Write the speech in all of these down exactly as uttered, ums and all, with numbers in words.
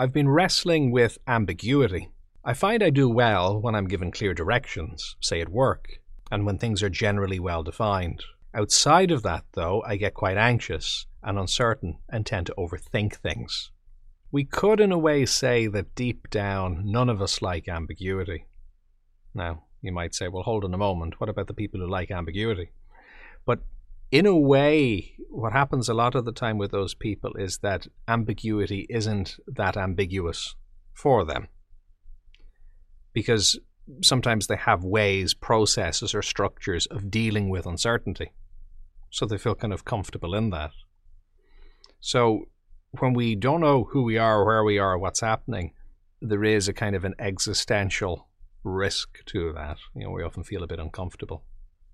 I've been wrestling with ambiguity. I find I do well when I'm given clear directions, say at work, and when things are generally well defined. Outside of that, though, I get quite anxious and uncertain and tend to overthink things. We could, in a way, say that deep down, none of us like ambiguity. Now, you might say, well, hold on a moment, what about the people who like ambiguity? But in a way, what happens a lot of the time with those people is that ambiguity isn't that ambiguous for them, because sometimes they have ways, processes, or structures of dealing with uncertainty, so they feel kind of comfortable in that. So when we don't know who we are, where we are, what's happening, there is a kind of an existential risk to that. You know, we often feel a bit uncomfortable.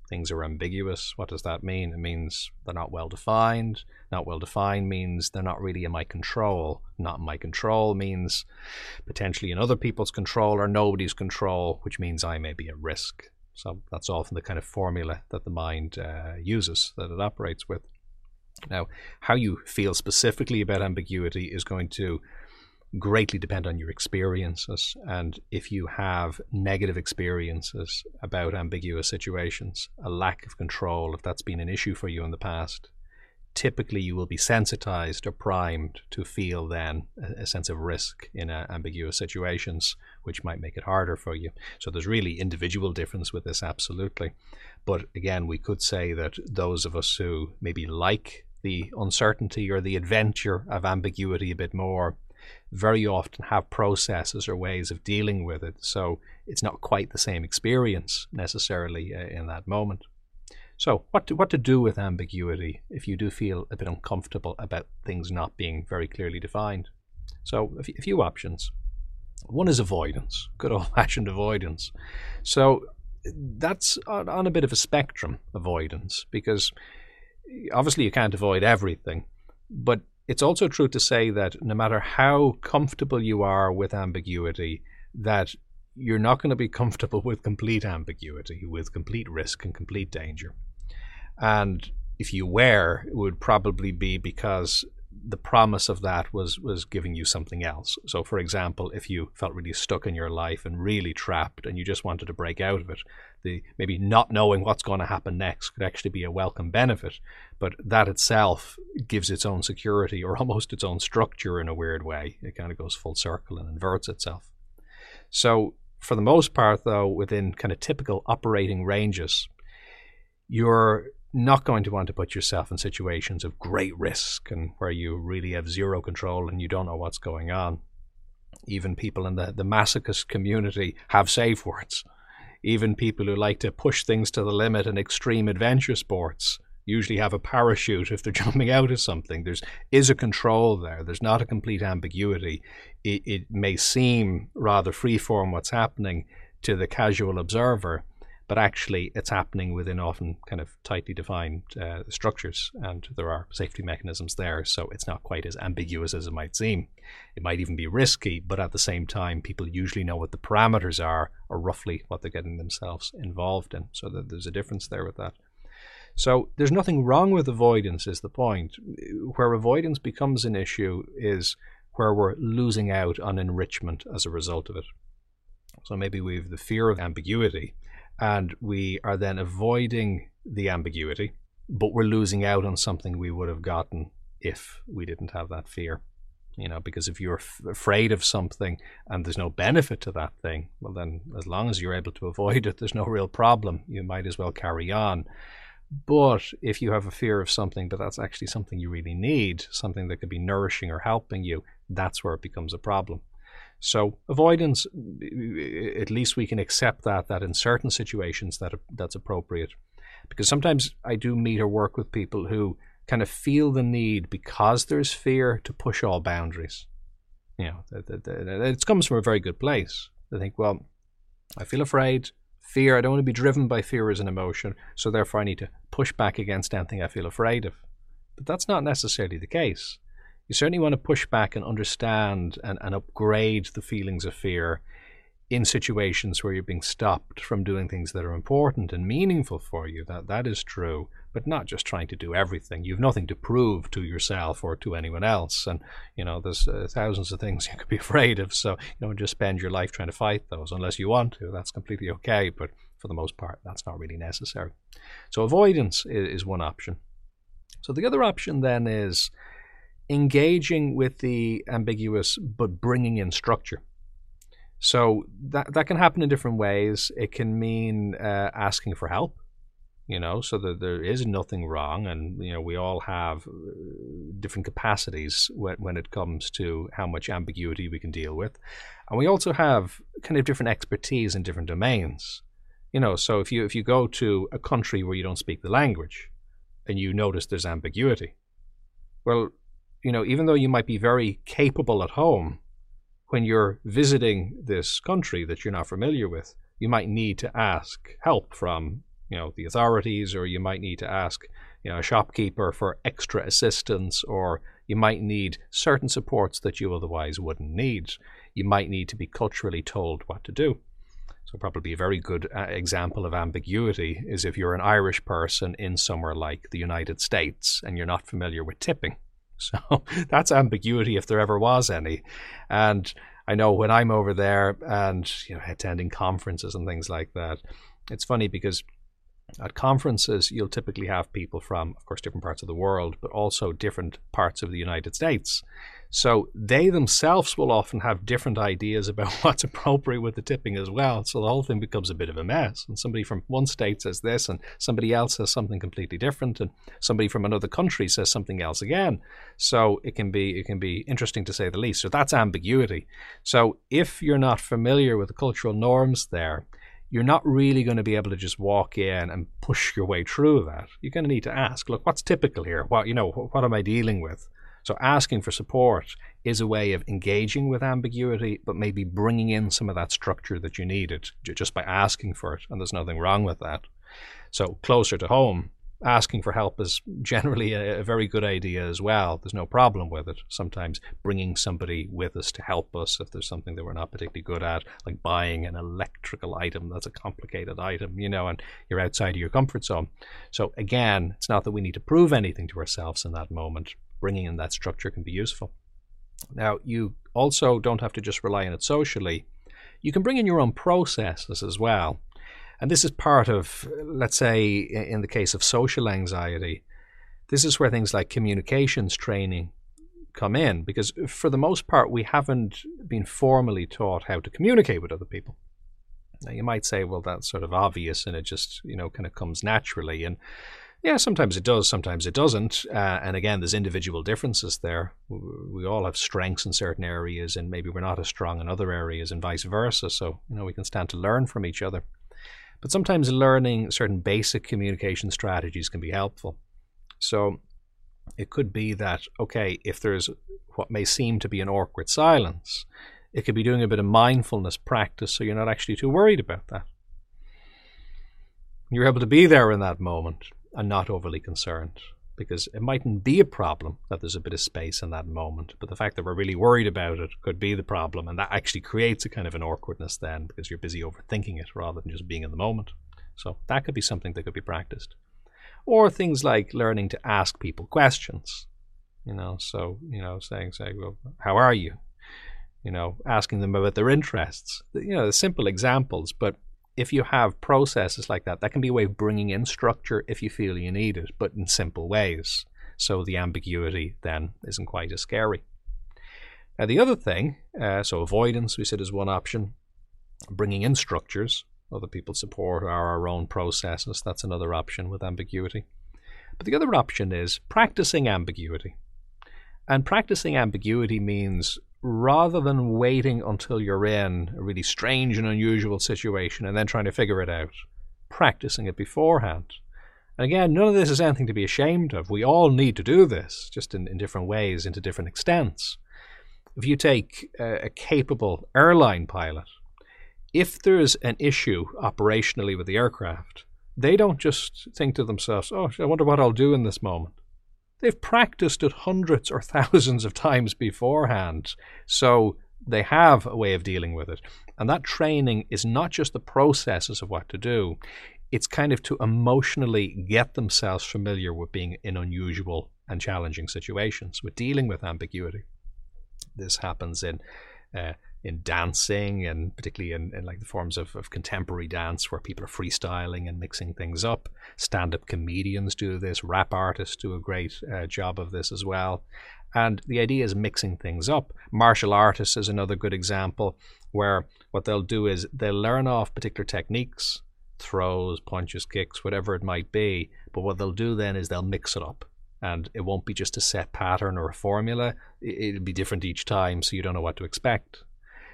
Things are ambiguous. What does that mean? It means they're not well defined. Not well defined means they're not really in my control. Not in my control means potentially in other people's control or nobody's control, which means I may be at risk. So that's often the kind of formula that the mind uh, uses, that it operates with. Now, how you feel specifically about ambiguity is going to greatly depend on your experiences, and if you have negative experiences about ambiguous situations, a lack of control, if that's been an issue for you in the past, typically you will be sensitized or primed to feel then a sense of risk in uh, ambiguous situations, which might make it harder for you. So there's really individual difference with this, absolutely. But again, we could say that those of us who maybe like the uncertainty or the adventure of ambiguity a bit more very often have processes or ways of dealing with it, so it's not quite the same experience necessarily uh, in that moment. So what to, what to do with ambiguity if you do feel a bit uncomfortable about things not being very clearly defined? So a, f a few options. One is avoidance, good old-fashioned avoidance. So that's on, on a bit of a spectrum, avoidance, because obviously you can't avoid everything, but it's also true to say that no matter how comfortable you are with ambiguity, that you're not going to be comfortable with complete ambiguity, with complete risk and complete danger. And if you were, it would probably be because the promise of that was, was giving you something else. So, for example, if you felt really stuck in your life and really trapped and you just wanted to break out of it, the maybe not knowing what's going to happen next could actually be a welcome benefit. But that itself gives its own security or almost its own structure in a weird way. It kind of goes full circle and inverts itself. So, for the most part, though, within kind of typical operating ranges, you're not going to want to put yourself in situations of great risk and where you really have zero control and you don't know what's going on. Even people in the, the masochist community have safe words. Even people who like to push things to the limit in extreme adventure sports usually have a parachute if they're jumping out of something. There's is a control there. There's not a complete ambiguity. It, it may seem rather freeform what's happening to the casual observer, but actually it's happening within often kind of tightly defined uh, structures, and there are safety mechanisms there, so it's not quite as ambiguous as it might seem. It might even be risky, but at the same time, people usually know what the parameters are or roughly what they're getting themselves involved in, so that there's a difference there with that. So there's nothing wrong with avoidance is the point. Where avoidance becomes an issue is where we're losing out on enrichment as a result of it. So maybe we have the fear of ambiguity, and we are then avoiding the ambiguity, but we're losing out on something we would have gotten if we didn't have that fear. You know, because if you're f afraid of something and there's no benefit to that thing, well then, as long as you're able to avoid it, there's no real problem. You might as well carry on. But if you have a fear of something, but that's actually something you really need, something that could be nourishing or helping you, that's where it becomes a problem. So avoidance, at least we can accept that, that in certain situations that that's appropriate. Because sometimes I do meet or work with people who kind of feel the need, because there's fear, to push all boundaries. You know, it comes from a very good place. They think, well, I feel afraid, fear, I don't want to be driven by fear as an emotion, so therefore I need to push back against anything I feel afraid of. But that's not necessarily the case. You certainly want to push back and understand and, and upgrade the feelings of fear in situations where you're being stopped from doing things that are important and meaningful for you. That that is true, but not just trying to do everything. You've nothing to prove to yourself or to anyone else, and you know there's uh, thousands of things you could be afraid of. So you know, just spend your life trying to fight those, unless you want to. That's completely okay, but for the most part, that's not really necessary. So avoidance is, is one option. So the other option then is engaging with the ambiguous, but bringing in structure. So that, that can happen in different ways. It can mean uh, asking for help, you know, so that there is nothing wrong. And, you know, we all have different capacities when, when it comes to how much ambiguity we can deal with. And we also have kind of different expertise in different domains. You know, so if you, if you go to a country where you don't speak the language and you notice there's ambiguity, well, you know, even though you might be very capable at home, when you're visiting this country that you're not familiar with, you might need to ask help from, you know, the authorities, or you might need to ask, you know, a shopkeeper for extra assistance, or you might need certain supports that you otherwise wouldn't need. You might need to be culturally told what to do. So probably a very good uh, example of ambiguity is if you're an Irish person in somewhere like the United States and you're not familiar with tipping. So that's ambiguity if there ever was any. And I know when I'm over there and, you know, attending conferences and things like that, it's funny because at conferences you'll typically have people from, of course, different parts of the world, but also different parts of the United States. So they themselves will often have different ideas about what's appropriate with the tipping as well. So the whole thing becomes a bit of a mess. And somebody from one state says this, and somebody else says something completely different, and somebody from another country says something else again. So it can be it can be interesting, to say the least. So that's ambiguity. So if you're not familiar with the cultural norms there, you're not really going to be able to just walk in and push your way through that. You're going to need to ask, look, what's typical here? What, you know, what am I dealing with? So asking for support is a way of engaging with ambiguity, but maybe bringing in some of that structure that you needed just by asking for it. And there's nothing wrong with that. So closer to home, asking for help is generally a, a very good idea as well. There's no problem with it. Sometimes bringing somebody with us to help us if there's something that we're not particularly good at, like buying an electrical item that's a complicated item, you know, and you're outside of your comfort zone. So again, it's not that we need to prove anything to ourselves in that moment. Bringing in that structure can be useful. Now, you also don't have to just rely on it socially. You can bring in your own processes as well. And this is part of, let's say, in the case of social anxiety, this is where things like communications training come in, because for the most part, we haven't been formally taught how to communicate with other people. Now, you might say, well, that's sort of obvious and it just, you know, kind of comes naturally. And yeah, sometimes it does, sometimes it doesn't. Uh, and again, there's individual differences there. We all have strengths in certain areas, and maybe we're not as strong in other areas, and vice versa. So, you know, we can stand to learn from each other. But sometimes learning certain basic communication strategies can be helpful. So it could be that, okay, if there's what may seem to be an awkward silence, it could be doing a bit of mindfulness practice so you're not actually too worried about that. You're able to be there in that moment and not overly concerned, because it mightn't be a problem that there's a bit of space in that moment, but the fact that we're really worried about it could be the problem, and that actually creates a kind of an awkwardness then, because you're busy overthinking it rather than just being in the moment. So that could be something that could be practiced. Or things like learning to ask people questions, you know, so, you know, saying, saying, well, how are you? You know, asking them about their interests, you know, simple examples, but if you have processes like that, that can be a way of bringing in structure if you feel you need it, but in simple ways. So the ambiguity then isn't quite as scary. Now, the other thing, uh, so avoidance, we said, is one option. Bringing in structures, other people's support, or our own processes, that's another option with ambiguity. But the other option is practicing ambiguity. And practicing ambiguity means, rather than waiting until you're in a really strange and unusual situation and then trying to figure it out, practicing it beforehand. And again, none of this is anything to be ashamed of. We all need to do this, just in, in different ways and to different extents. If you take a, a capable airline pilot, if there's an issue operationally with the aircraft, they don't just think to themselves, oh, I wonder what I'll do in this moment. They've practiced it hundreds or thousands of times beforehand, so they have a way of dealing with it. And that training is not just the processes of what to do. It's kind of to emotionally get themselves familiar with being in unusual and challenging situations, with dealing with ambiguity. This happens in uh, in dancing, and particularly in, in like the forms of, of contemporary dance where people are freestyling and mixing things up. Stand-up comedians do this. Rap artists do a great uh, job of this as well. And the idea is mixing things up. Martial artists is another good example, where what they'll do is they'll learn off particular techniques, throws, punches, kicks, whatever it might be. But what they'll do then is they'll mix it up. And it won't be just a set pattern or a formula. It'll be different each time, so you don't know what to expect.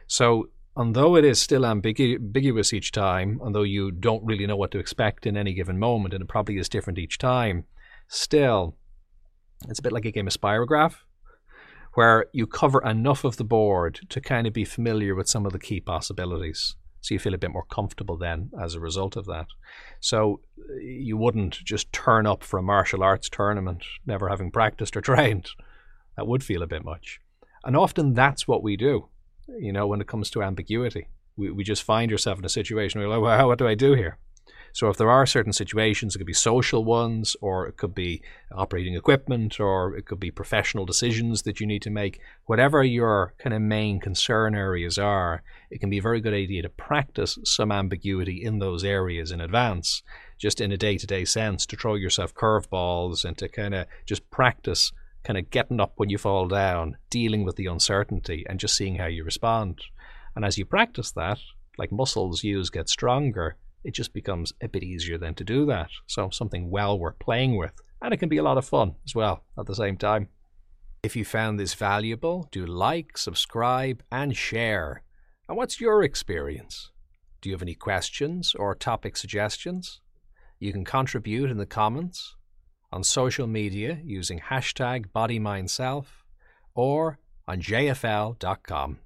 So although it is still ambigu ambiguous each time, although you don't really know what to expect in any given moment, and it probably is different each time, still, it's a bit like a game of Spirograph, where you cover enough of the board to kind of be familiar with some of the key possibilities. So you feel a bit more comfortable then as a result of that. So you wouldn't just turn up for a martial arts tournament, never having practiced or trained. That would feel a bit much. And often that's what we do, you know, when it comes to ambiguity. We, we just find yourself in a situation where you're like, well, what do I do here? So if there are certain situations, it could be social ones, or it could be operating equipment, or it could be professional decisions that you need to make. Whatever your kind of main concern areas are, it can be a very good idea to practice some ambiguity in those areas in advance, just in a day-to-day sense, to throw yourself curveballs and to kind of just practice kind of getting up when you fall down, dealing with the uncertainty and just seeing how you respond. And as you practice that, like muscles used get stronger, it just becomes a bit easier then to do that. So something well worth playing with. And it can be a lot of fun as well at the same time. If you found this valuable, do like, subscribe and share. And what's your experience? Do you have any questions or topic suggestions? You can contribute in the comments, on social media using hashtag body mind self, or on J F L dot com.